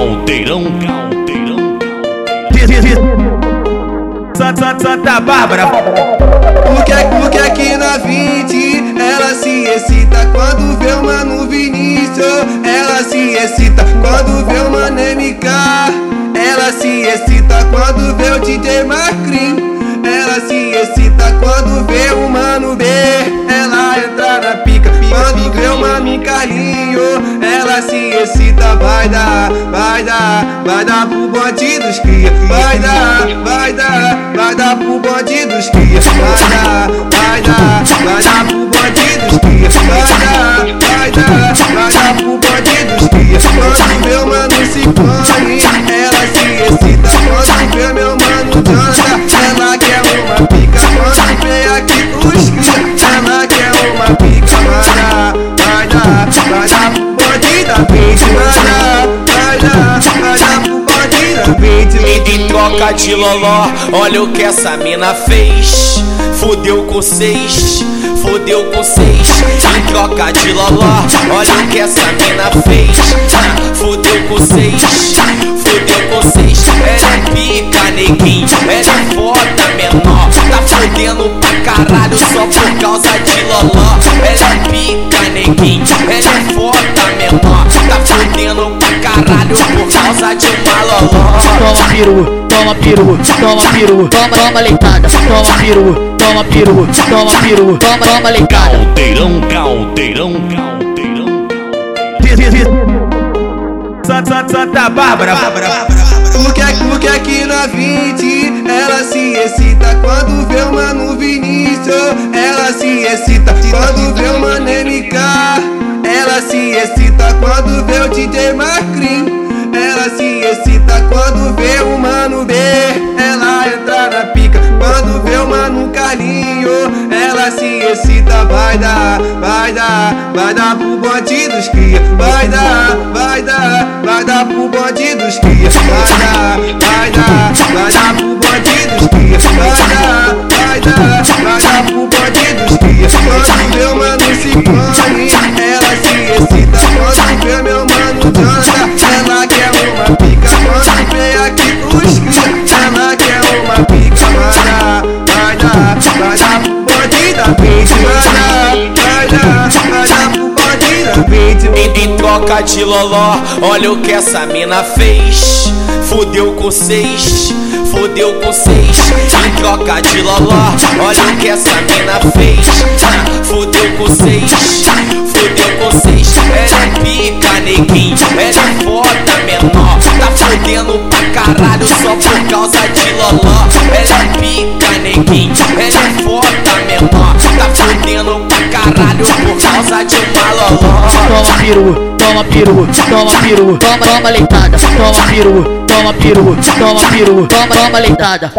caldeirão. Santa Bárbara. Porque aqui na 20 ela se excita quando vê o Mano Vinícius. Ela se excita quando vê o Mano MK. Ela se excita quando vê o DJ Magrinho. Ela se excita quando vê o Mano B. Ela entra na pica quando vê o Mano MK. Ela se excita, vai dar pro bonde dos cria. Vai dar pro bonde dos cria. Vai dar pro bonde dos cria. Vai dar pro bonde dos cria. Quando meu mano se põe, ela se excita. Quando vê meu mano canta, ela quer uma pica. Quando vê aqui os cria, ela quer uma pica. Vai dar pro bonde da pente. Vai dar pro bonde da pente. E troca de loló, olha o que essa mina fez. Fudeu com seis. Em troca de loló, olha o que essa mina fez. Fudeu com seis. Ela é pica, neguinho, ela é foda, menor. Tá fudendo pra caralho só por causa de loló. Ela é pica, neguinho, ela é foda, menor. Tá fudendo pra caralho por causa de uma loló. Toma peru, toma leitada. Toma peru, toma leitada. Caldeirão. Santa Bárbara. Porque aqui na 20 ela se excita quando vê o Mano Vinícius. Ela se excita quando vê o Mano MK. Ela se excita quando vê o DJ Magrinho. Ela se excita quando vê o Mano B. Ela entra na pica quando vê o Mano Carlinho. Ela se excita, vai dar pro bonde dos cria. Vai dar pro bonde dos cria. Vai dar pro bonde dos cria. Vai dar pro bonde dos cria. Quando meu mano se põe, ela se excita. Quando vê meu mano canta, ela quer uma pica. Quando vê aqui os cria, ela quer uma pica. Vai dar pro bonde da pente. Vai dar pro bonde da pente. Em troca de loló, olha o que essa mina fez. Fudeu com seis. Em troca de loló, olha o que essa mina fez. Fudeu com seis. Ela é pica, neguinho, ela é foda, menor. Tá fudendo pra caralho só por causa de loló. Ela é pica, neguinho, ela é foda, menor. Tá fudendo pra caralho por causa de uma loló. Toma peru, toma leitada. Toma peru, toma leitada.